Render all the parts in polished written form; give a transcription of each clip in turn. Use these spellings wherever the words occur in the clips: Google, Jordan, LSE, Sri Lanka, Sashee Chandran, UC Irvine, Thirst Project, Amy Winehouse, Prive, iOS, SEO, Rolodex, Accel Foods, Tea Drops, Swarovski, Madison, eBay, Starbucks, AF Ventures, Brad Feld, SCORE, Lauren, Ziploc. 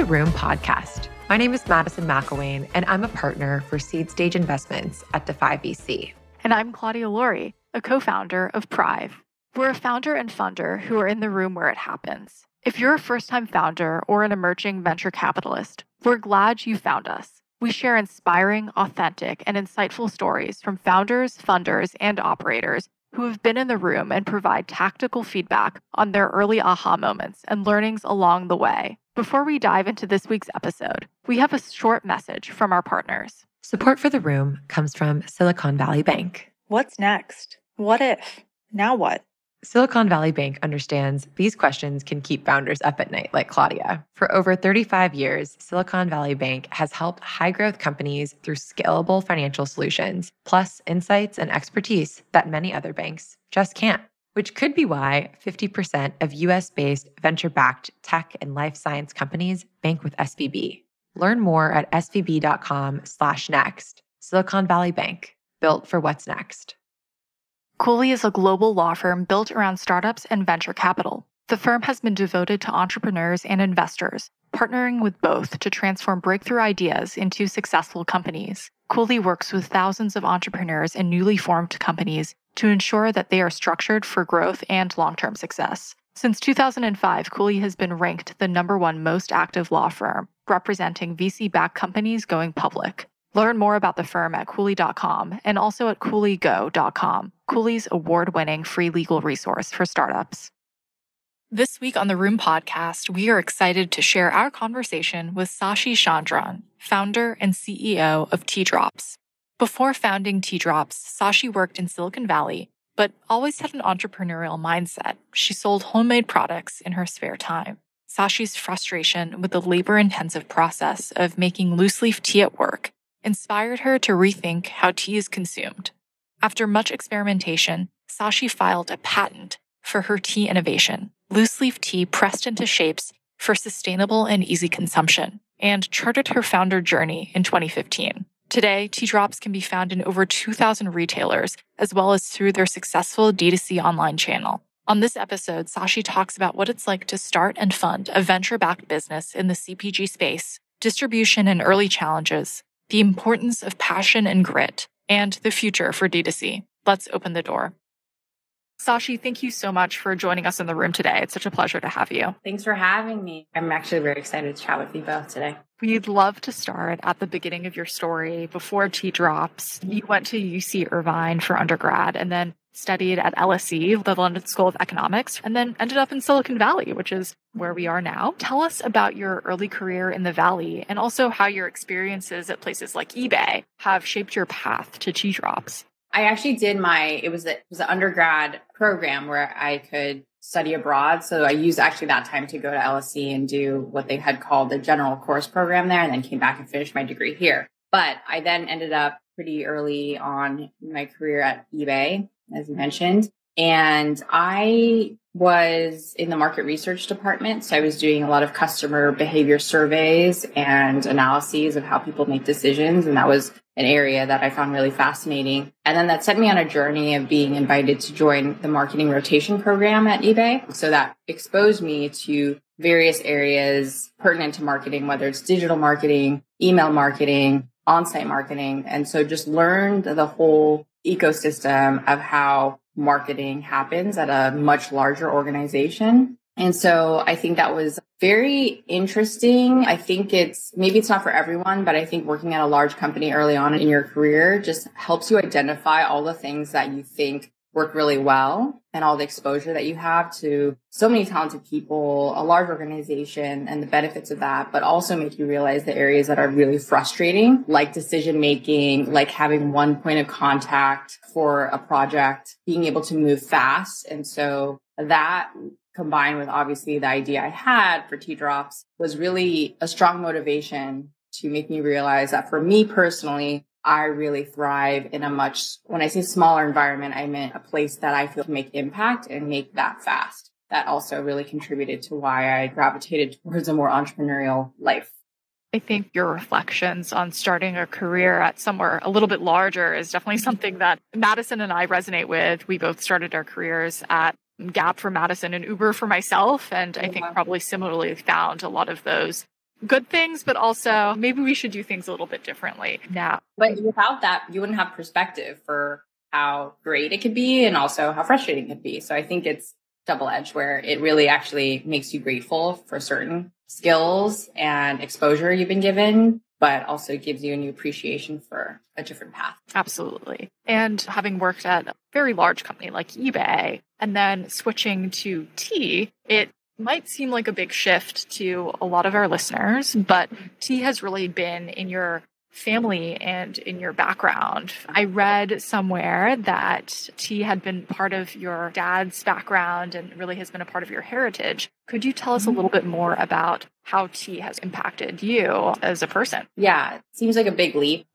The Room Podcast. My name is Madison McElwain, and I'm a partner for seed stage investments at Defy VC. And I'm Claudia Laurie, a co-founder of Prive. We're a founder and funder who are in the room where it happens. If you're a first-time founder or an emerging venture capitalist, we're glad you found us. We share inspiring, authentic, and insightful stories from founders, funders, and operators who have been in the room and provide tactical feedback on their early aha moments and learnings along the way. Before we dive into this week's episode, we have a short message from our partners. Support for The Room comes from Silicon Valley Bank. What's next? What if? Now what? Silicon Valley Bank understands these questions can keep founders up at night, like Claudia. For over 35 years, Silicon Valley Bank has helped high-growth companies through scalable financial solutions, plus insights and expertise that many other banks just can't, which could be why 50% of U.S.-based venture-backed tech and life science companies bank with SVB. Learn more at svb.com/next. Silicon Valley Bank, built for what's next. Cooley is a global law firm built around startups and venture capital. The firm has been devoted to entrepreneurs and investors, partnering with both to transform breakthrough ideas into successful companies. Cooley works with thousands of entrepreneurs and newly formed companies to ensure that they are structured for growth and long-term success. Since 2005, Cooley has been ranked the #1 most active law firm, representing VC-backed companies going public. Learn more about the firm at Cooley.com and also at CooleyGo.com, Cooley's award-winning free legal resource for startups. This week on The Room Podcast, we are excited to share our conversation with Sashee Chandran, founder and CEO of Tea Drops. Before founding Tea Drops, Sashee worked in Silicon Valley, but always had an entrepreneurial mindset. She sold homemade products in her spare time. Sashee's frustration with the labor-intensive process of making loose-leaf tea at work inspired her to rethink how tea is consumed. After much experimentation, Sashee filed a patent for her tea innovation, loose-leaf tea pressed into shapes for sustainable and easy consumption, and charted her founder journey in 2015. Today, Tea Drops can be found in over 2,000 retailers, as well as through their successful D2C online channel. On this episode, Sashee talks about what it's like to start and fund a venture-backed business in the CPG space, distribution and early challenges, the importance of passion and grit, and the future for D2C. Let's open the door. Sashee, thank you so much for joining us in the room today. It's such a pleasure to have you. Thanks for having me. I'm actually very excited to chat with you both today. We'd love to start at the beginning of your story. Before Tea Drops, you went to UC Irvine for undergrad and then studied at LSE, the London School of Economics, and then ended up in Silicon Valley, which is where we are now. Tell us about your early career in the Valley and also how your experiences at places like eBay have shaped your path to Tea Drops. I actually did it was an undergrad program where I could study abroad. So I used actually that time to go to LSE and do what they had called the general course program there, and then came back and finished my degree here. But I then ended up pretty early on in my career at eBay, as you mentioned. And I was in the market research department. So I was doing a lot of customer behavior surveys and analyses of how people make decisions. And that was an area that I found really fascinating. And then that sent me on a journey of being invited to join the marketing rotation program at eBay. So that exposed me to various areas pertinent to marketing, whether it's digital marketing, email marketing, on-site marketing. And so just learned the whole ecosystem of how marketing happens at a much larger organization. And so I think that was very interesting. I think maybe it's not for everyone, but I think working at a large company early on in your career just helps you identify all the things that you think work really well and all the exposure that you have to so many talented people, a large organization, and the benefits of that, but also make you realize the areas that are really frustrating, like decision making, like having one point of contact for a project, being able to move fast. And so that, combined with obviously the idea I had for Tea Drops, was really a strong motivation to make me realize that for me personally, I really thrive in a much, when I say smaller environment, I meant a place that I feel can make impact and make that fast. That also really contributed to why I gravitated towards a more entrepreneurial life. I think your reflections on starting a career at somewhere a little bit larger is definitely something that Madison and I resonate with. We both started our careers at Gap for Madison and Uber for myself. And I think probably similarly found a lot of those good things, but also maybe we should do things a little bit differently now. But without that, you wouldn't have perspective for how great it could be and also how frustrating it could be. So I think it's double-edged, where it really actually makes you grateful for certain skills and exposure you've been given, but also gives you a new appreciation for a different path. Absolutely. And having worked at a very large company like eBay and then switching to tea, it might seem like a big shift to a lot of our listeners, but tea has really been in your family and in your background. I read somewhere that tea had been part of your dad's background and really has been a part of your heritage. Could you tell us a little bit more about how tea has impacted you as a person? Yeah, it seems like a big leap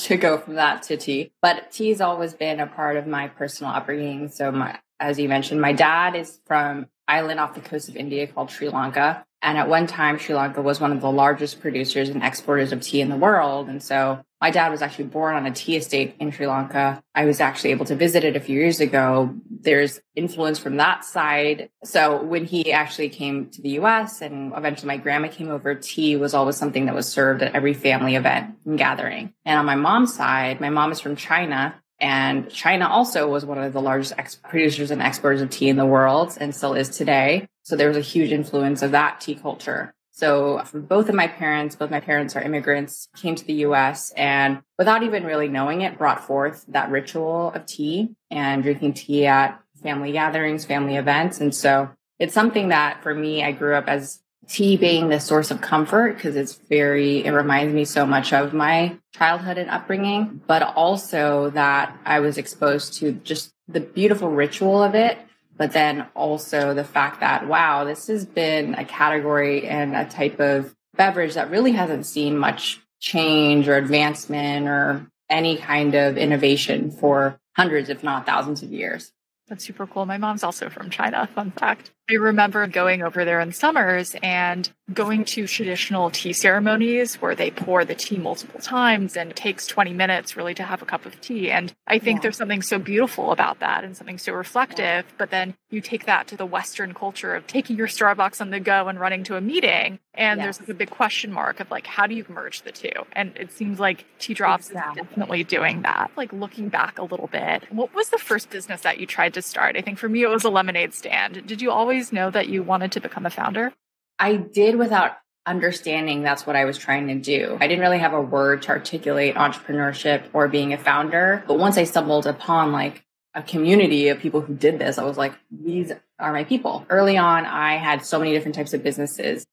to go from that to tea, but tea's always been a part of my personal upbringing. So as you mentioned, my dad is from island off the coast of India called Sri Lanka. And at one time, Sri Lanka was one of the largest producers and exporters of tea in the world. And so my dad was actually born on a tea estate in Sri Lanka. I was actually able to visit it a few years ago. There's influence from that side. So when he actually came to the US and eventually my grandma came over, tea was always something that was served at every family event and gathering. And on my mom's side, my mom is from China. And China also was one of the largest producers and exporters of tea in the world and still is today. So there was a huge influence of that tea culture. So from both my parents are immigrants, came to the US and without even really knowing it, brought forth that ritual of tea and drinking tea at family gatherings, family events. And so it's something that for me, I grew up as tea being the source of comfort because it reminds me so much of my childhood and upbringing, but also that I was exposed to just the beautiful ritual of it, but then also the fact that, wow, this has been a category and a type of beverage that really hasn't seen much change or advancement or any kind of innovation for hundreds, if not thousands of years. That's super cool. My mom's also from China, fun fact. I remember going over there in summers and going to traditional tea ceremonies where they pour the tea multiple times and it takes 20 minutes really to have a cup of tea. And I think there's something so beautiful about that and something so reflective. But then you take that to the Western culture of taking your Starbucks on the go and running to a meeting. And there's like a big question mark of like, how do you merge the two? And it seems like Tea Drops is definitely doing that. Like looking back a little bit, what was the first business that you tried to start? I think for me, it was a lemonade stand. Did you always know that you wanted to become a founder? I did without understanding that's what I was trying to do. I didn't really have a word to articulate entrepreneurship or being a founder. But once I stumbled upon like a community of people who did this, I was like, these are my people. Early on, I had so many different types of businesses.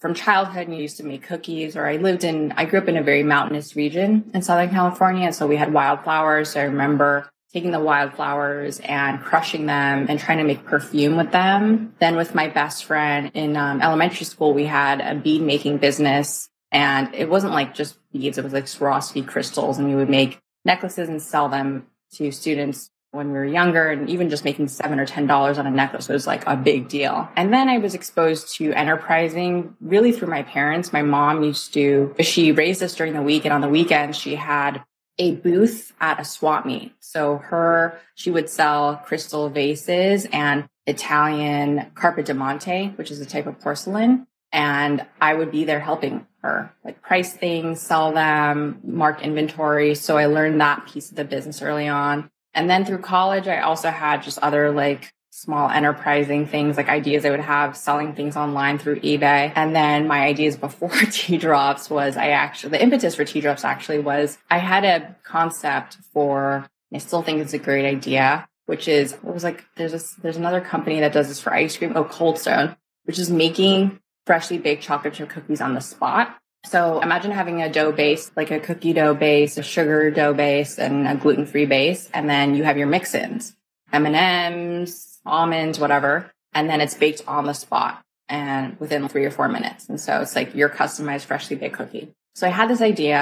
From childhood, I used to make cookies, or I grew up in a very mountainous region in Southern California. So we had wildflowers. So I remember taking the wildflowers and crushing them and trying to make perfume with them. Then with my best friend in elementary school, we had a bead making business, and it wasn't like just beads. It was like Swarovski crystals, and we would make necklaces and sell them to students when we were younger, and even just making $7 or $10 on a necklace was like a big deal. And then I was exposed to enterprising really through my parents. My mom she raised us during the week, and on the weekends she had a booth at a swap meet. So she would sell crystal vases and Italian Carpe de Monte, which is a type of porcelain. And I would be there helping her, like price things, sell them, mark inventory. So I learned that piece of the business early on. And then through college, I also had just other like small enterprising things, like ideas I would have selling things online through eBay. And then my ideas before Tea Drops was the impetus for Tea Drops actually was I had a concept I still think it's a great idea, which is, it was like, there's another company that does this for ice cream. Oh, Cold Stone, which is making freshly baked chocolate chip cookies on the spot. So imagine having a dough base, like a cookie dough base, a sugar dough base, and a gluten-free base. And then you have your mix-ins, M&Ms, almonds, whatever. And then it's baked on the spot and within 3 or 4 minutes. And so it's like your customized freshly baked cookie. So I had this idea.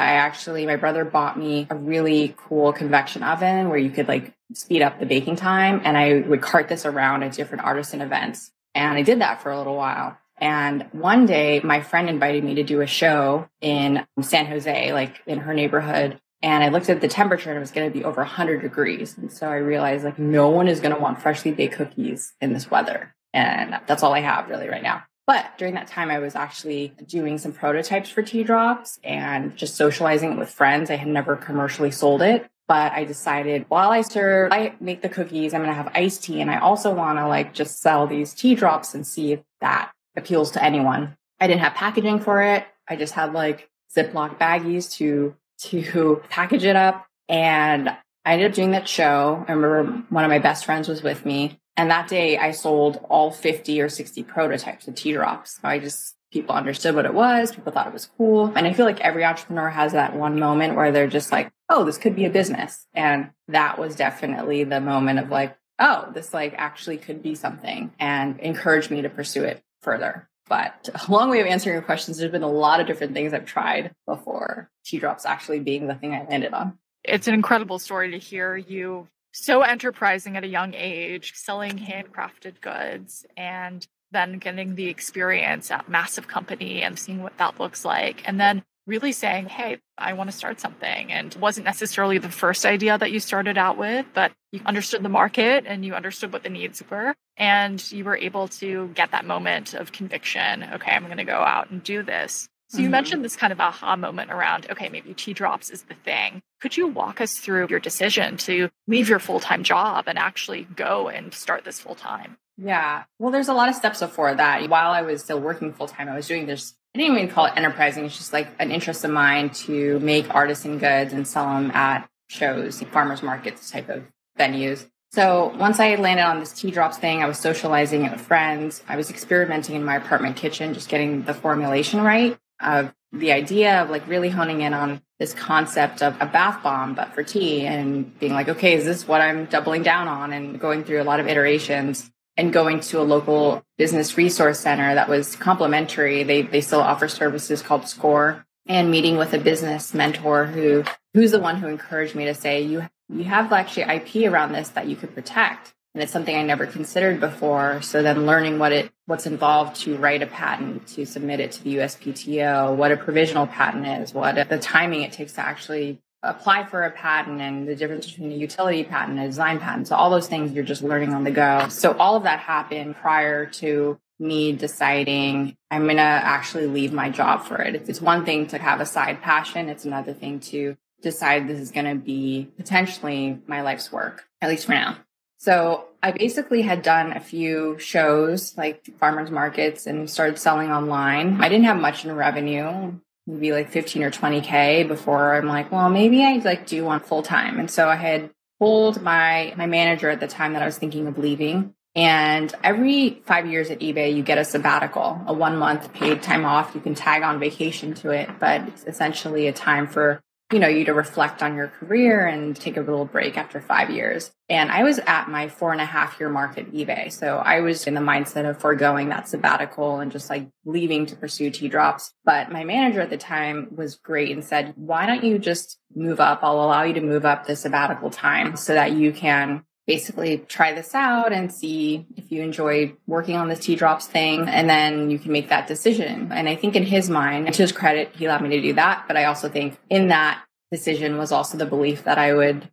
My brother bought me a really cool convection oven where you could like speed up the baking time. And I would cart this around at different artisan events. And I did that for a little while. And one day my friend invited me to do a show in San Jose, like in her neighborhood. And I looked at the temperature and it was going to be over 100 degrees. And so I realized like no one is going to want freshly baked cookies in this weather. And that's all I have really right now. But during that time, I was actually doing some prototypes for Tea Drops and just socializing it with friends. I had never commercially sold it, but I decided while I serve, I make the cookies, I'm going to have iced tea. And I also want to like just sell these Tea Drops and see if that appeals to anyone. I didn't have packaging for it. I just had like Ziploc baggies to package it up. And I ended up doing that show. I remember one of my best friends was with me. And that day I sold all 50 or 60 prototypes of Tea Drops. People understood what it was. People thought it was cool. And I feel like every entrepreneur has that one moment where they're just like, oh, this could be a business. And that was definitely the moment of like, oh, this like actually could be something, and encouraged me to pursue it further. But a long way of answering your questions, there's been a lot of different things I've tried before Tea Drops actually being the thing I landed on. It's an incredible story to hear. You so enterprising at a young age, selling handcrafted goods, and then getting the experience at massive company and seeing what that looks like. And then really saying, hey, I want to start something. And it wasn't necessarily the first idea that you started out with, but you understood the market and you understood what the needs were. And you were able to get that moment of conviction. Okay, I'm going to go out and do this. So you mentioned this kind of aha moment around, okay, maybe Tea Drops is the thing. Could you walk us through your decision to leave your full-time job and actually go and start this full-time? Yeah. Well, there's a lot of steps before that. While I was still working full-time, I was doing this, I didn't even call it enterprising. It's just like an interest of mine to make artisan goods and sell them at shows, farmers markets type of venues. So once I landed on this Tea Drops thing, I was socializing it with friends. I was experimenting in my apartment kitchen, just getting the formulation right of the idea of like really honing in on this concept of a bath bomb, but for tea, and being like, okay, is this what I'm doubling down on? And going through a lot of iterations and going to a local business resource center that was complimentary. They still offer services called SCORE, and meeting with a business mentor who's the one who encouraged me to say, you have actually IP around this that you could protect. And it's something I never considered before. So then learning what's involved to write a patent, to submit it to the USPTO, what a provisional patent is, what the timing it takes to actually apply for a patent, and the difference between a utility patent and a design patent. So all those things you're just learning on the go. So all of that happened prior to me deciding I'm going to actually leave my job for it. It's one thing to have a side passion. It's another thing to decide this is going to be potentially my life's work, at least for now. So I basically had done a few shows like farmers markets and started selling online. I didn't have much in revenue, maybe like 15 or 20K before I'm like, well, maybe I like do one full time. And so I had told my manager at the time that I was thinking of leaving. And every 5 years at eBay, you get a sabbatical, a 1 month paid time off. You can tag on vacation to it, but it's essentially a time for you to reflect on your career and take a little break after 5 years. And I was at my 4.5 year mark at eBay. So I was in the mindset of foregoing that sabbatical and just like leaving to pursue Tea Drops. But my manager at the time was great and said, why don't you just move up? I'll allow you to move up the sabbatical time so that you can basically try this out and see if you enjoy working on this Tea Drops thing, and then you can make that decision. And I think in his mind, to his credit, he allowed me to do that. But I also think in that decision was also the belief that I would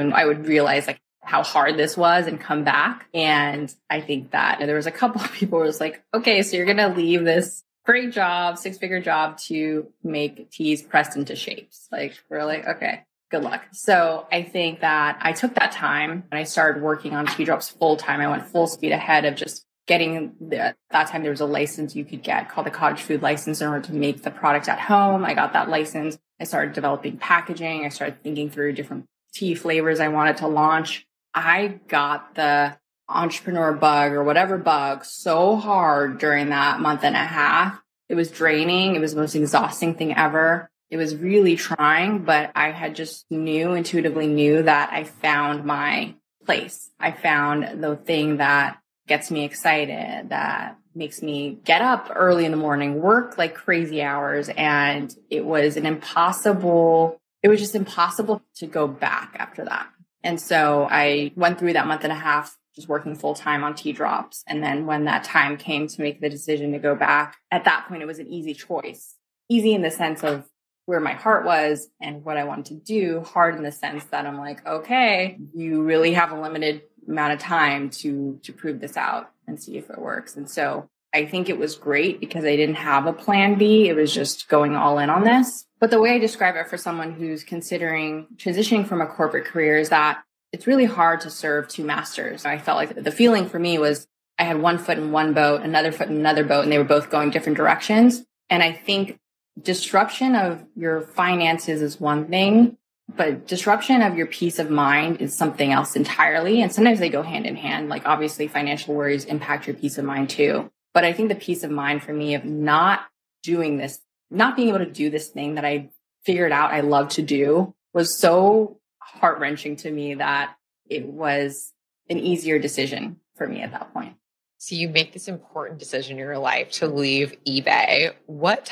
realize like how hard this was and come back. And I think that there was a couple of people who was like, okay, so you're going to leave this great job, 6-figure job, to make teas pressed into shapes. Like, really? Okay. Good luck. So I think that I took that time and I started working on Tea Drops full time. I went full speed ahead of just getting at that time there was a license you could get called the cottage food license in order to make the product at home. I got that license. I started developing packaging. I started thinking through different tea flavors I wanted to launch. I got the entrepreneur bug or whatever bug so hard during that 1.5 months. It was draining. It was the most exhausting thing ever. It was really trying, but I had just intuitively knew that I found my place. I found the thing that gets me excited, that makes me get up early in the morning, work like crazy hours. And it was just impossible to go back after that. And so I went through that 1.5 months just working full time on Tea Drops. And then when that time came to make the decision to go back, at that point, it was an easy choice. Easy in the sense of where my heart was and what I wanted to do, hard in the sense that I'm like, okay, you really have a limited amount of time to prove this out and see if it works. And so I think it was great because I didn't have a plan B. It was just going all in on this. But the way I describe it for someone who's considering transitioning from a corporate career is that it's really hard to serve two masters. I felt like the feeling for me was I had one foot in one boat, another foot in another boat, and they were both going different directions. And I think disruption of your finances is one thing, but disruption of your peace of mind is something else entirely. And sometimes they go hand in hand. Like obviously financial worries impact your peace of mind too. But I think the peace of mind for me of not doing this, not being able to do this thing that I figured out I love to do was so heart-wrenching to me that it was an easier decision for me at that point. So you make this important decision in your life to leave eBay. What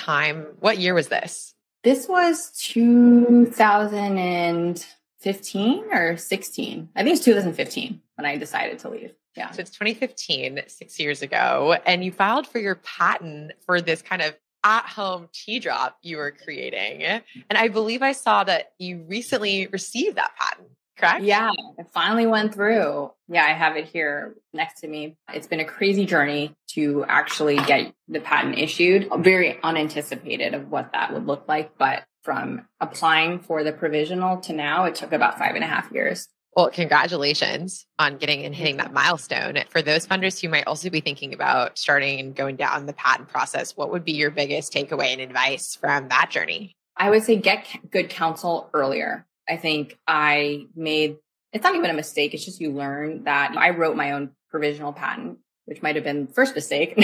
year was this? This was 2015 or 16. I think it was 2015 when I decided to leave. Yeah. So it's 2015, 6 years ago, and you filed for your patent for this kind of at-home tea drop you were creating. And I believe I saw that you recently received that patent, correct? Yeah, it finally went through. Yeah, I have it here next to me. It's been a crazy journey to actually get the patent issued. Very unanticipated of what that would look like. But from applying for the provisional to now, it took about 5.5 years. Well, congratulations on getting and hitting that milestone. For those funders who might also be thinking about starting and going down the patent process, what would be your biggest takeaway and advice from that journey? I would say get good counsel earlier. I think I made, it's not even a mistake. It's just you learn that I wrote my own provisional patent, which might've been the first mistake,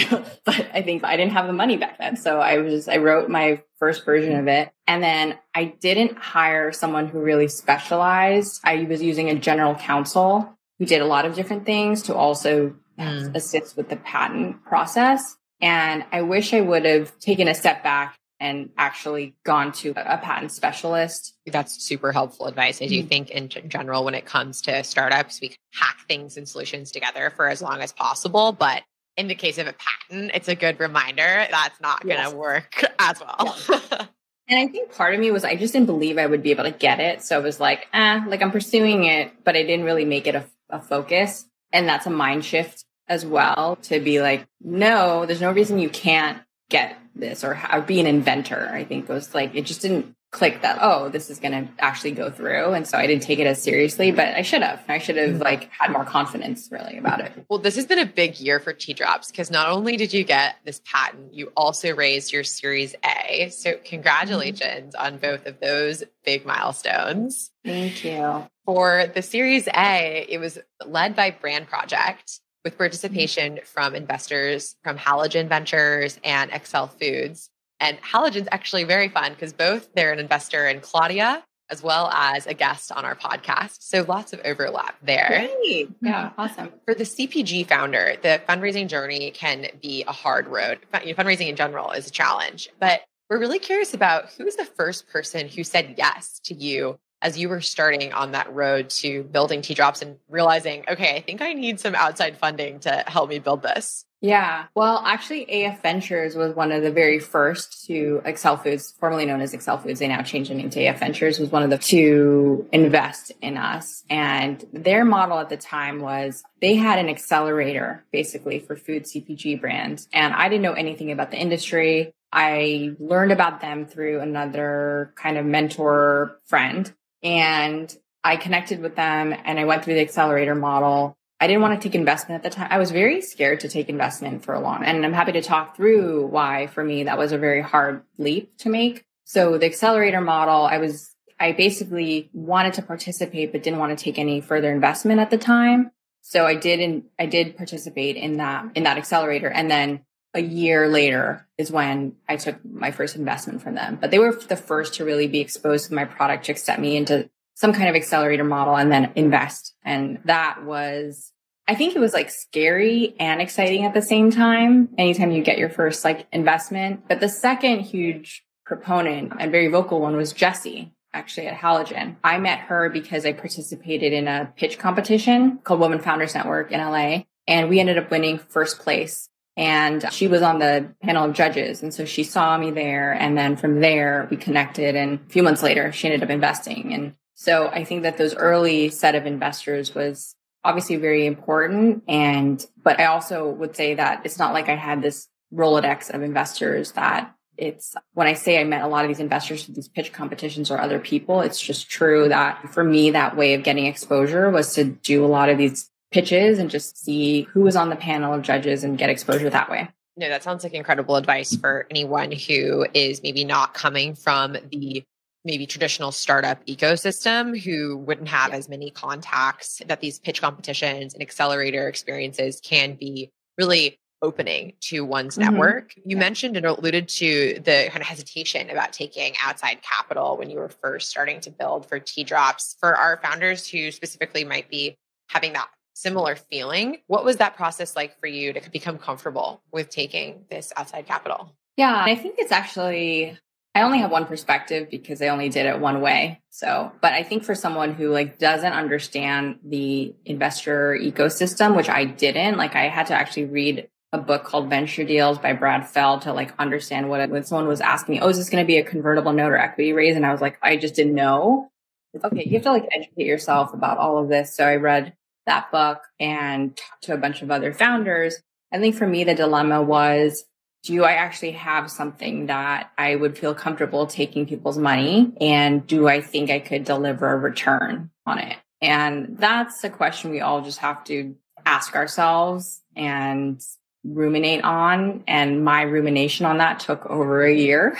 but I think I didn't have the money back then. So I wrote my first version of it. And then I didn't hire someone who really specialized. I was using a general counsel who did a lot of different things to also assist with the patent process. And I wish I would have taken a step back and actually gone to a patent specialist. That's super helpful advice. I do think in general, when it comes to startups, we can hack things and solutions together for as long as possible. But in the case of a patent, it's a good reminder that's not going to work as well. Yeah. And I think part of me was I just didn't believe I would be able to get it. So it was like, I'm pursuing it, but I didn't really make it a focus. And that's a mind shift as well to be like, no, there's no reason you can't get this or be an inventor. I think it was like, it just didn't click that, this is going to actually go through. And so I didn't take it as seriously, but I should have. I should have had more confidence really about it. Well, this has been a big year for Tea Drops because not only did you get this patent, you also raised your Series A. So congratulations on both of those big milestones. Thank you. For the Series A, it was led by Brand Project, with participation from investors from Halogen Ventures and Accel Foods. And Halogen's actually very fun because both they're an investor in Claudia as well as a guest on our podcast. So lots of overlap there. Great. Yeah, awesome. For the CPG founder, the fundraising journey can be a hard road. Fundraising in general is a challenge, but we're really curious about who was the first person who said yes to you as you were starting on that road to building Tea Drops and realizing, okay, I think I need some outside funding to help me build this? Yeah. Well, actually, AF Ventures was one of the very first to Accel Foods, formerly known as Accel Foods. They now changed the name to AF Ventures, was one of the to invest in us. And their model at the time was they had an accelerator, basically, for food CPG brands. And I didn't know anything about the industry. I learned about them through another kind of mentor friend. And I connected with them and I went through the accelerator model. I didn't want to take investment at the time. I was very scared to take investment for a long time. And I'm happy to talk through why, for me, that was a very hard leap to make. So the accelerator model, I basically wanted to participate, but didn't want to take any further investment at the time. So I did participate in that accelerator. And then a year later is when I took my first investment from them. But they were the first to really be exposed to my product, to set me into some kind of accelerator model and then invest. And that was, I think it was like scary and exciting at the same time, anytime you get your first like investment. But the second huge proponent and very vocal one was Jesse, actually at Halogen. I met her because I participated in a pitch competition called Women Founders Network in LA. And we ended up winning first place. And she was on the panel of judges. And so she saw me there. And then from there, we connected. And a few months later, she ended up investing. And so I think that those early set of investors was obviously very important. But I also would say that it's not like I had this Rolodex of investors that it's, when I say I met a lot of these investors through these pitch competitions or other people, it's just true that for me, that way of getting exposure was to do a lot of these pitches and just see who was on the panel of judges and get exposure that way. No, that sounds like incredible advice for anyone who is maybe not coming from the maybe traditional startup ecosystem, who wouldn't have as many contacts that these pitch competitions and accelerator experiences can be really opening to one's network. You mentioned and alluded to the kind of hesitation about taking outside capital when you were first starting to build for Tea Drops. For our founders who specifically might be having that similar feeling, what was that process like for you to become comfortable with taking this outside capital? Yeah, I think it's actually, I only have one perspective because I only did it one way. So, but I think for someone who like doesn't understand the investor ecosystem, which I didn't, like I had to actually read a book called Venture Deals by Brad Feld to like understand when someone was asking me, oh, is this going to be a convertible note or equity raise? And I was like, I just didn't know. Okay, you have to like educate yourself about all of this. So I read that book and talked to a bunch of other founders. I think for me, the dilemma was, do I actually have something that I would feel comfortable taking people's money? And do I think I could deliver a return on it? And that's a question we all just have to ask ourselves and ruminate on. And my rumination on that took over a year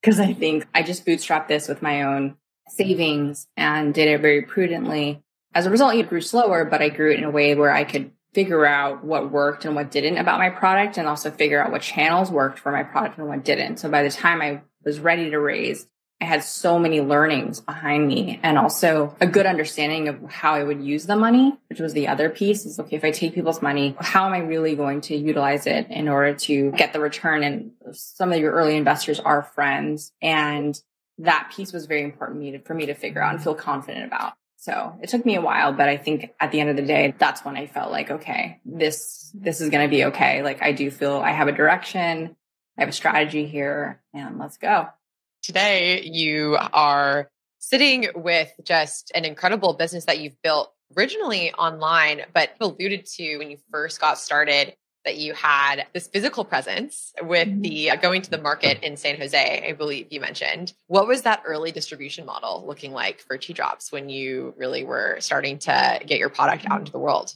because I think I just bootstrapped this with my own savings and did it very prudently. As a result, it grew slower, but I grew it in a way where I could figure out what worked and what didn't about my product, and also figure out what channels worked for my product and what didn't. So by the time I was ready to raise, I had so many learnings behind me and also a good understanding of how I would use the money, which was the other piece is, okay, if I take people's money, how am I really going to utilize it in order to get the return? And some of your early investors are friends. And that piece was very important for me to figure out and feel confident about. So it took me a while, but I think at the end of the day, that's when I felt like, okay, this is going to be okay. Like I do feel I have a direction, I have a strategy here, and let's go. Today, you are sitting with just an incredible business that you've built originally online, but alluded to when you first got started that you had this physical presence with the going to the market in San Jose, I believe you mentioned. What was that early distribution model looking like for Tea Drops when you really were starting to get your product out into the world?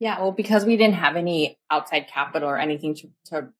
Yeah, well, because we didn't have any outside capital or anything to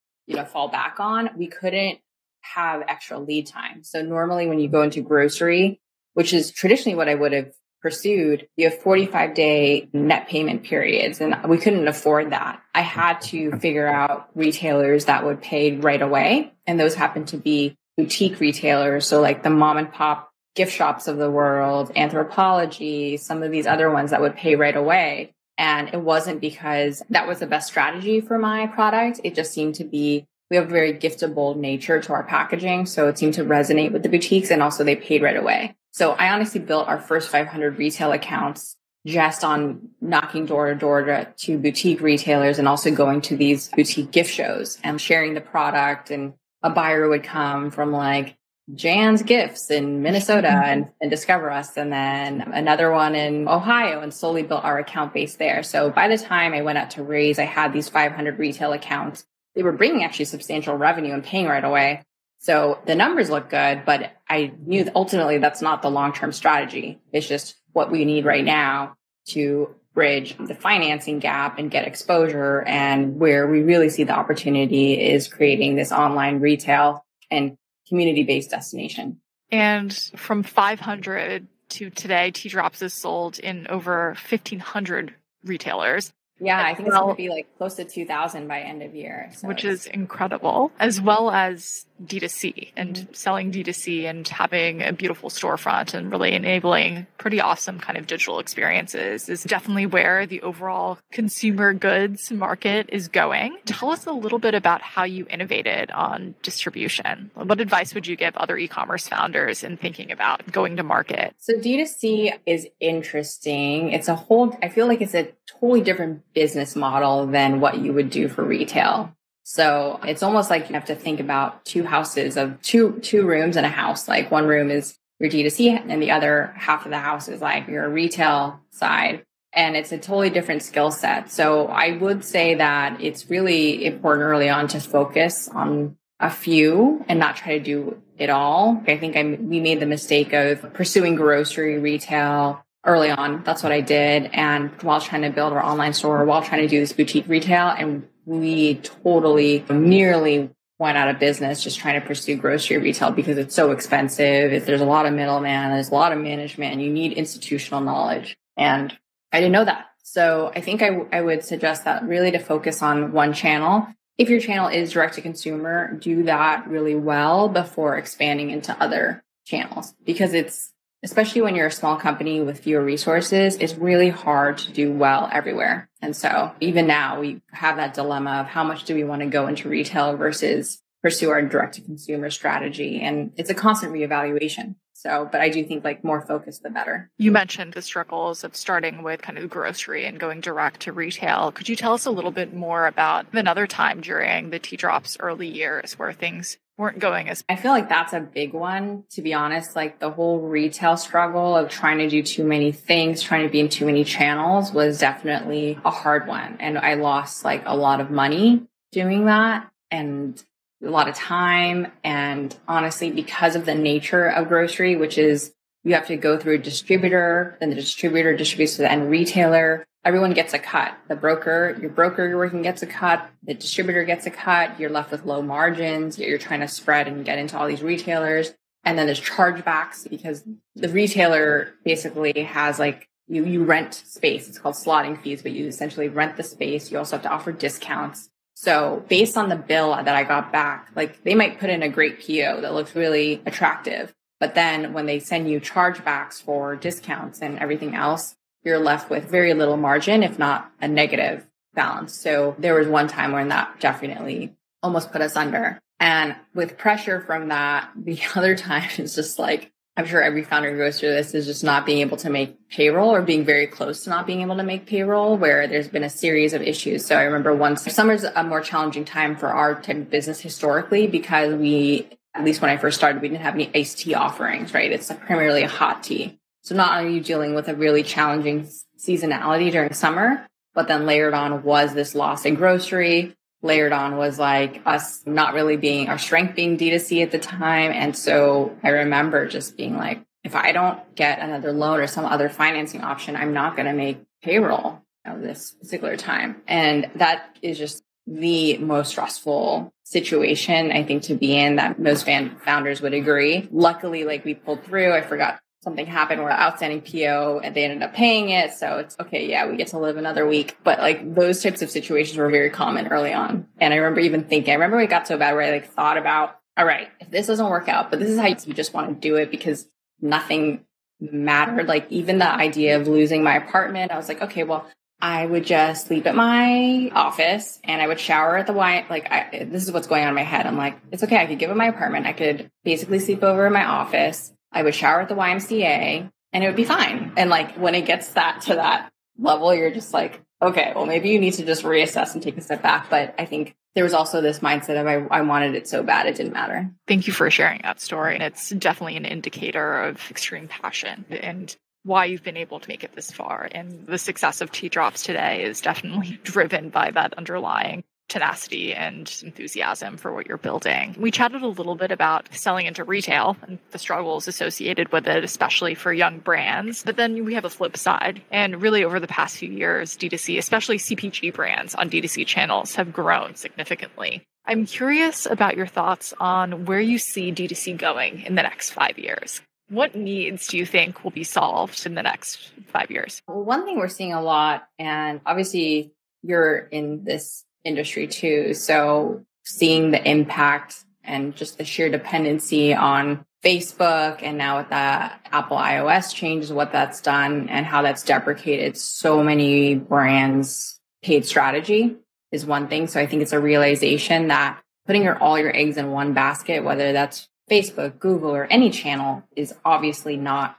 fall back on, we couldn't have extra lead time. So normally when you go into grocery, which is traditionally what I would have pursued, you have 45-day net payment periods, and we couldn't afford that. I had to figure out retailers that would pay right away, and those happened to be boutique retailers, so like the mom and pop gift shops of the world, Anthropologie, some of these other ones that would pay right away. And it wasn't because that was the best strategy for my product. It just seemed to be, we have a very giftable nature to our packaging, so it seemed to resonate with the boutiques, and also they paid right away. So I honestly built our first 500 retail accounts just on knocking door to door to boutique retailers and also going to these boutique gift shows and sharing the product. And a buyer would come from like Jan's Gifts in Minnesota and discover us. And then another one in Ohio, and slowly built our account base there. So by the time I went out to raise, I had these 500 retail accounts. They were bringing actually substantial revenue and paying right away. So the numbers look good, but I knew that ultimately that's not the long-term strategy. It's just what we need right now to bridge the financing gap and get exposure. And where we really see the opportunity is creating this online retail and community-based destination. And from 500 to today, Tea Drops is sold in over 1,500 retailers. Yeah, I think it's going to be like close to 2,000 by end of year. So which is incredible, as well as D2C and selling D2C and having a beautiful storefront and really enabling pretty awesome kind of digital experiences is definitely where the overall consumer goods market is going. Tell us a little bit about how you innovated on distribution. What advice would you give other e-commerce founders in thinking about going to market? So D2C is interesting. It's I feel like it's a totally different business model than what you would do for retail. So it's almost like you have to think about two houses of two rooms in a house. Like one room is your D2C and the other half of the house is like your retail side. and it's a totally different skill set. So I would say that it's really important early on to focus on a few and not try to do it all. I think we made the mistake of pursuing grocery retail early on. That's what I did. And while trying to build our online store, while trying to do this boutique retail, and we totally nearly went out of business just trying to pursue grocery retail because it's so expensive. If there's a lot of middleman, there's a lot of management, and you need institutional knowledge. And I didn't know that. So I think I would suggest that really to focus on one channel. If your channel is direct to consumer, do that really well before expanding into other channels, because it's, especially when you're a small company with fewer resources, it's really hard to do well everywhere. And so even now we have that dilemma of how much do we want to go into retail versus pursue our direct to consumer strategy. And it's a constant reevaluation. So, but I do think like more focus, the better. You mentioned the struggles of starting with kind of grocery and going direct to retail. Could you tell us a little bit more about another time during the Tea Drops early years where things weren't going as... I feel like that's a big one, to be honest, like the whole retail struggle of trying to do too many things, trying to be in too many channels was definitely a hard one. And I lost like a lot of money doing that and a lot of time. And honestly, because of the nature of grocery, which is you have to go through a distributor, then the distributor distributes to the end retailer. Everyone gets a cut. The broker, your broker you're working gets a cut. The distributor gets a cut. You're left with low margins. You're trying to spread and get into all these retailers. And then there's chargebacks because the retailer basically has like, you rent space. It's called slotting fees, but you essentially rent the space. You also have to offer discounts. So based on the bill that I got back, like they might put in a great PO that looks really attractive, but then when they send you chargebacks for discounts and everything else, you're left with very little margin, if not a negative balance. So there was one time when that definitely almost put us under. And with pressure from that, the other time is just like, I'm sure every founder goes through this, is just not being able to make payroll or being very close to not being able to make payroll, where there's been a series of issues. So I remember once, summer's a more challenging time for our type of business historically, because we, at least when I first started, we didn't have any iced tea offerings, right? It's primarily a hot tea. So not only are you dealing with a really challenging seasonality during summer, but then layered on was this loss in grocery. Layered on was like us not really being, our strength being D2C at the time. And so I remember just being like, if I don't get another loan or some other financing option, I'm not going to make payroll at this particular time. And that is just the most stressful situation, I think, to be in, that most founders would agree. Luckily, like we pulled through. I forgot something happened where outstanding PO and they ended up paying it. So it's okay. Yeah, we get to live another week. But like those types of situations were very common early on. And I remember even thinking, I remember it got so bad where I like thought about, all right, if this doesn't work out, but this is how you just want to do it, because nothing mattered. Like even the idea of losing my apartment, I was like, okay, well, I would just sleep at my office and I would shower at the Y. Like, this is what's going on in my head. I'm like, it's okay. I could give up my apartment. I could basically sleep over in my office. I would shower at the YMCA and it would be fine. And like when it gets to that level, you're just like, okay, well, maybe you need to just reassess and take a step back. But I think there was also this mindset of I wanted it so bad, it didn't matter. Thank you for sharing that story. And it's definitely an indicator of extreme passion and why you've been able to make it this far. And the success of Tea Drops today is definitely driven by that underlying tenacity and enthusiasm for what you're building. We chatted a little bit about selling into retail and the struggles associated with it, especially for young brands. But then we have a flip side. And really over the past few years, D2C, especially CPG brands on D2C channels, have grown significantly. I'm curious about your thoughts on where you see D2C going in the next 5 years. What needs do you think will be solved in the next 5 years? Well, one thing we're seeing a lot, and obviously you're in this industry too. So seeing the impact and just the sheer dependency on Facebook, and now with the Apple iOS changes, what that's done and how that's deprecated so many brands' paid strategy is one thing. So I think it's a realization that putting all your eggs in one basket, whether that's Facebook, Google, or any channel, is obviously not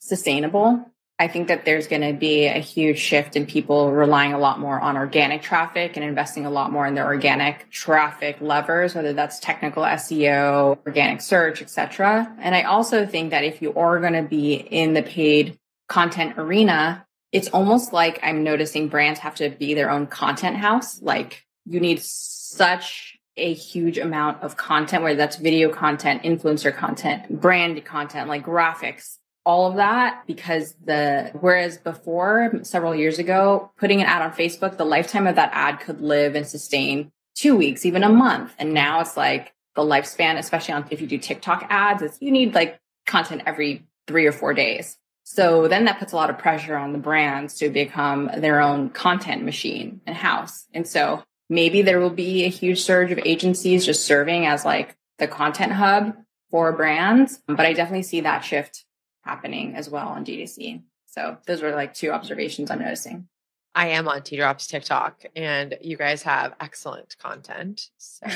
sustainable. I think that there's going to be a huge shift in people relying a lot more on organic traffic and investing a lot more in their organic traffic levers, whether that's technical SEO, organic search, etc. And I also think that if you are going to be in the paid content arena, it's almost like I'm noticing brands have to be their own content house. Like you need such a huge amount of content, whether that's video content, influencer content, brand content, like graphics, all of that, because whereas before, several years ago, putting an ad on Facebook, the lifetime of that ad could live and sustain 2 weeks, even a month. And now it's like the lifespan, especially if you do TikTok ads, is you need like content every 3 or 4 days. So then that puts a lot of pressure on the brands to become their own content machine and house. And so maybe there will be a huge surge of agencies just serving as like the content hub for brands. But I definitely see that shift happening as well on D2C. So those were like two observations I'm noticing. I am on Tea Drops TikTok and you guys have excellent content. So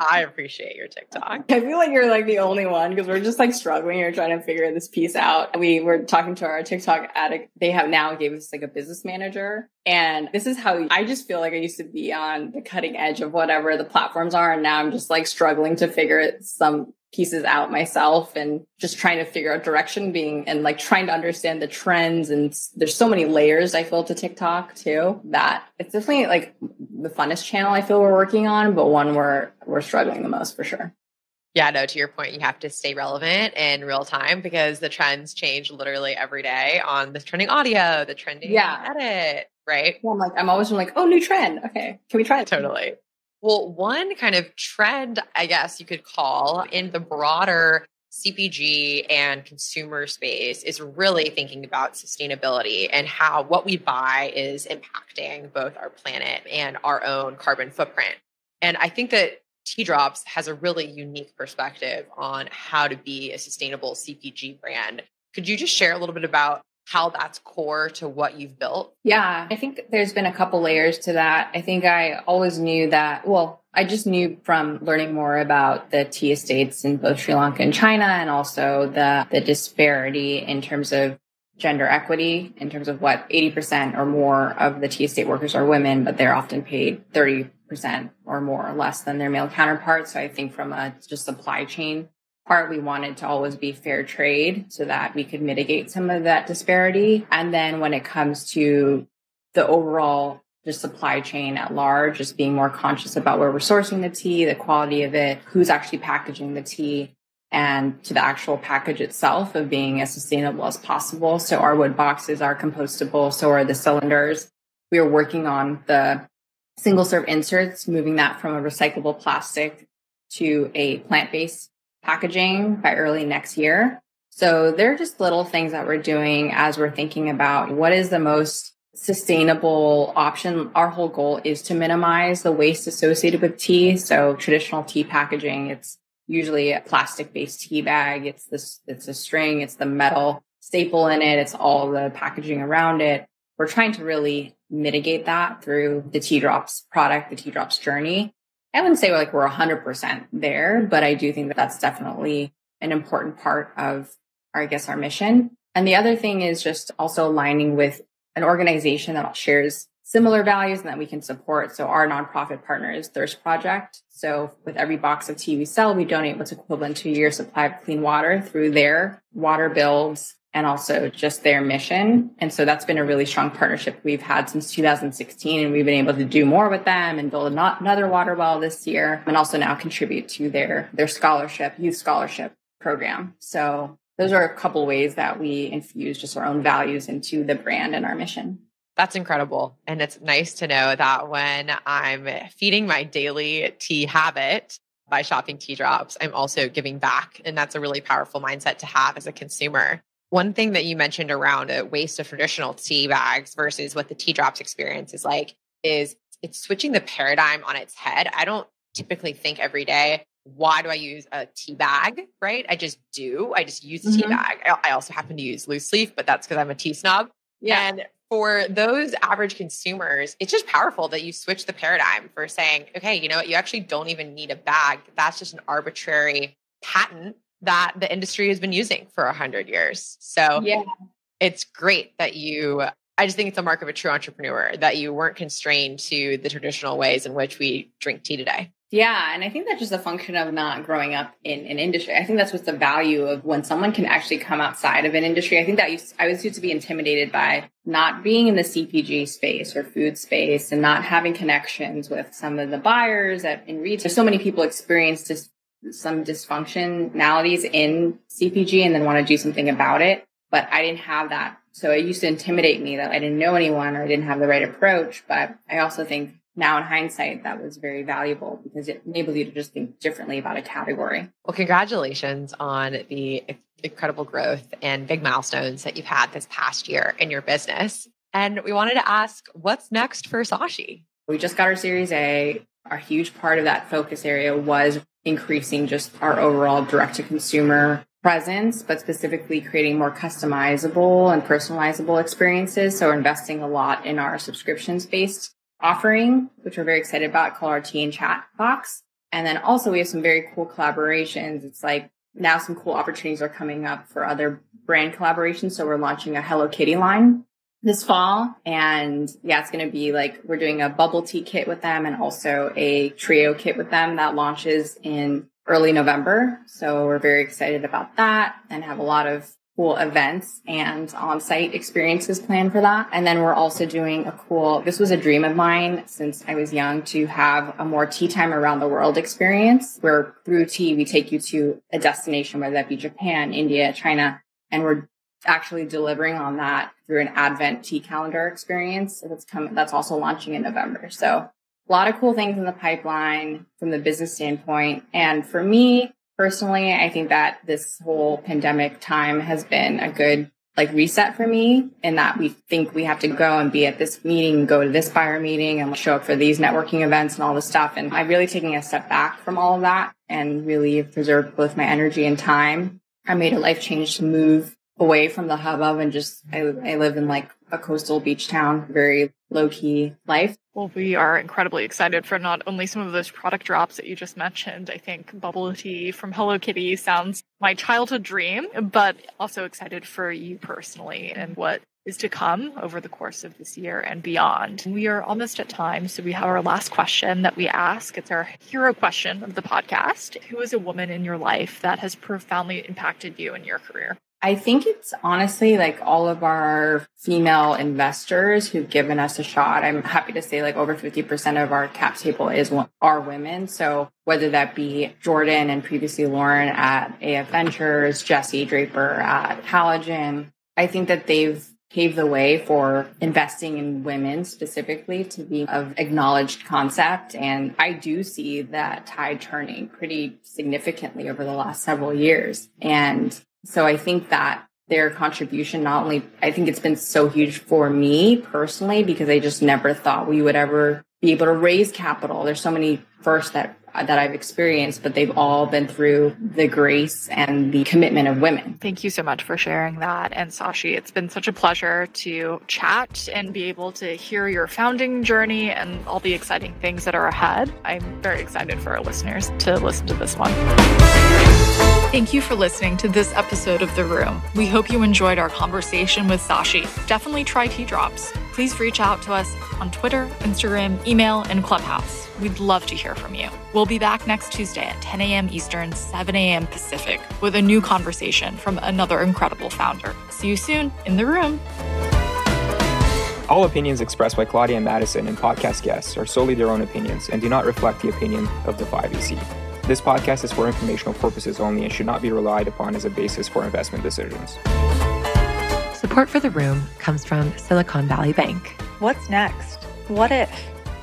I appreciate your TikTok. I feel like you're like the only one because we're just like struggling here trying to figure this piece out. We were talking to our TikTok addict. They have now gave us like a business manager. And this is how I just feel like I used to be on the cutting edge of whatever the platforms are. And now I'm just like struggling to figure some pieces out myself and just trying to figure out direction and like trying to understand the trends. And there's so many layers I feel to TikTok too, that it's definitely like the funnest channel I feel we're working on, but one we're struggling the most for sure. Yeah, no, to your point, you have to stay relevant in real time because the trends change literally every day on the trending audio, the trending edit, right? Well, I'm always like, oh, new trend. Okay. Can we try it? Totally. Well, one kind of trend, I guess you could call in the broader CPG and consumer space is really thinking about sustainability and how what we buy is impacting both our planet and our own carbon footprint. And I think that Tea Drops has a really unique perspective on how to be a sustainable CPG brand. Could you just share a little bit about how that's core to what you've built? Yeah, I think there's been a couple layers to that. I think I always knew that, I just knew from learning more about the tea estates in both Sri Lanka and China, and also the disparity in terms of gender equity, in terms of what 80% or more of the tea estate workers are women, but they're often paid 30% or more or less than their male counterparts. So I think from a just supply chain part, we wanted to always be fair trade so that we could mitigate some of that disparity. And then when it comes to the overall just supply chain at large, just being more conscious about where we're sourcing the tea, the quality of it, who's actually packaging the tea, and to the actual package itself of being as sustainable as possible. So our wood boxes are compostable, so are the cylinders. We are working on the single serve inserts, moving that from a recyclable plastic to a plant-based packaging by early next year. So they're just little things that we're doing as we're thinking about what is the most sustainable option. Our whole goal is to minimize the waste associated with tea. So traditional tea packaging, it's usually a plastic-based tea bag. It's a string, it's the metal staple in it, it's all the packaging around it. We're trying to really mitigate that through the Tea Drops product, the Tea Drops journey. I wouldn't say like we're 100% there, but I do think that that's definitely an important part of our mission. And the other thing is just also aligning with an organization that shares similar values and that we can support. So our nonprofit partner is Thirst Project. So with every box of tea we sell, we donate what's equivalent to a year's supply of clean water through their water bills and also just their mission. And so that's been a really strong partnership we've had since 2016. And we've been able to do more with them and build another water well this year, and also now contribute to their youth scholarship program. So those are a couple ways that we infuse just our own values into the brand and our mission. That's incredible. And it's nice to know that when I'm feeding my daily tea habit by shopping Tea Drops, I'm also giving back. And that's a really powerful mindset to have as a consumer. One thing that you mentioned around a waste of traditional tea bags versus what the Tea Drops experience is like is it's switching the paradigm on its head. I don't typically think every day, why do I use a tea bag, right? I just use a tea bag. I also happen to use loose leaf, but that's because I'm a tea snob. Yeah. And for those average consumers, it's just powerful that you switch the paradigm for saying, okay, you know what? You actually don't even need a bag. That's just an arbitrary patent that the industry has been using for 100 years. So yeah, it's great that I just think it's a mark of a true entrepreneur that you weren't constrained to the traditional ways in which we drink tea today. Yeah. And I think that's just a function of not growing up in an industry. I think that's what's the value of when someone can actually come outside of an industry. I think that I always used to be intimidated by not being in the CPG space or food space and not having connections with some of the buyers in retail. There's so many people experience some dysfunctionalities in CPG and then want to do something about it. But I didn't have that. So it used to intimidate me that I didn't know anyone or I didn't have the right approach. But I also think now in hindsight, that was very valuable because it enables you to just think differently about a category. Well, congratulations on the incredible growth and big milestones that you've had this past year in your business. And we wanted to ask, what's next for Sashee? We just got our Series A. A huge part of that focus area was increasing just our overall direct-to-consumer presence, but specifically creating more customizable and personalizable experiences. So investing a lot in our subscriptions-based offering, which we're very excited about, called our Tea and Chat Box. And then also we have some very cool collaborations. It's like now some cool opportunities are coming up for other brand collaborations. So we're launching a Hello Kitty line this fall. And yeah, it's going to be like we're doing a bubble tea kit with them and also a trio kit with them that launches in early November. So we're very excited about that and have a lot of cool events and on-site experiences planned for that. And then we're also doing a cool, this was a dream of mine since I was young, to have a more tea time around the world experience where through tea, we take you to a destination, whether that be Japan, India, China, and we're actually delivering on that through an Advent tea calendar experience that's also launching in November. So a lot of cool things in the pipeline from the business standpoint. And for me, personally, I think that this whole pandemic time has been a good reset for me in that we think we have to go and be at this meeting, go to this buyer meeting and show up for these networking events and all this stuff. And I'm really taking a step back from all of that and really preserved both my energy and time. I made a life change to move away from the hubbub and just, I live in a coastal beach town, very low-key life. Well, we are incredibly excited for not only some of those product drops that you just mentioned. I think bubble tea from Hello Kitty sounds my childhood dream, but also excited for you personally and what is to come over the course of this year and beyond. We are almost at time, so we have our last question that we ask. It's our hero question of the podcast. Who is a woman in your life that has profoundly impacted you in your career? I think it's honestly all of our female investors who've given us a shot. I'm happy to say over 50% of our cap table are women. So whether that be Jordan and previously Lauren at AF Ventures, Jesse Draper at Halogen, I think that they've paved the way for investing in women specifically to be an acknowledged concept. And I do see that tide turning pretty significantly over the last several years. And so I think that their contribution, I think it's been so huge for me personally, because I just never thought we would ever be able to raise capital. There's so many firsts that I've experienced, but they've all been through the grace and the commitment of women. Thank you so much for sharing that. And Sashee, it's been such a pleasure to chat and be able to hear your founding journey and all the exciting things that are ahead. I'm very excited for our listeners to listen to this one. Thank you for listening to this episode of The Room. We hope you enjoyed our conversation with Sashee. Definitely try Tea Drops. Please reach out to us on Twitter, Instagram, email, and Clubhouse. We'd love to hear from you. We'll be back next Tuesday at 10 a.m. Eastern, 7 a.m. Pacific with a new conversation from another incredible founder. See you soon in The Room. All opinions expressed by Claudia and Madison and podcast guests are solely their own opinions and do not reflect the opinion of Defy VC. This podcast is for informational purposes only and should not be relied upon as a basis for investment decisions. Support for The Room comes from Silicon Valley Bank. What's next? What if?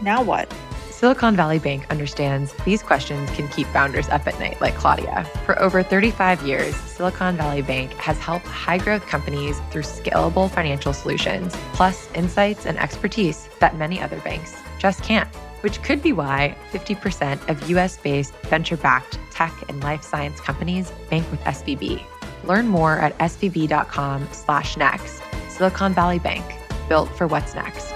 Now what? Silicon Valley Bank understands these questions can keep founders up at night, like Claudia. For over 35 years, Silicon Valley Bank has helped high-growth companies through scalable financial solutions, plus insights and expertise that many other banks just can't, which could be why 50% of U.S.-based venture-backed tech and life science companies bank with SVB. Learn more at svb.com/next. Silicon Valley Bank, built for what's next.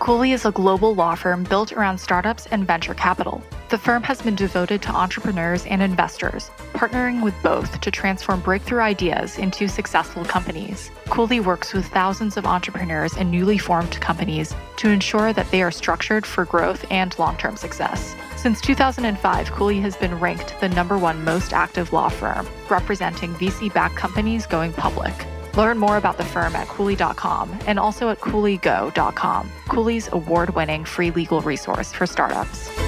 Cooley is a global law firm built around startups and venture capital. The firm has been devoted to entrepreneurs and investors, partnering with both to transform breakthrough ideas into successful companies. Cooley works with thousands of entrepreneurs and newly formed companies to ensure that they are structured for growth and long-term success. Since 2005, Cooley has been ranked the #1 most active law firm, representing VC-backed companies going public. Learn more about the firm at Cooley.com and also at CooleyGo.com, Cooley's award-winning free legal resource for startups.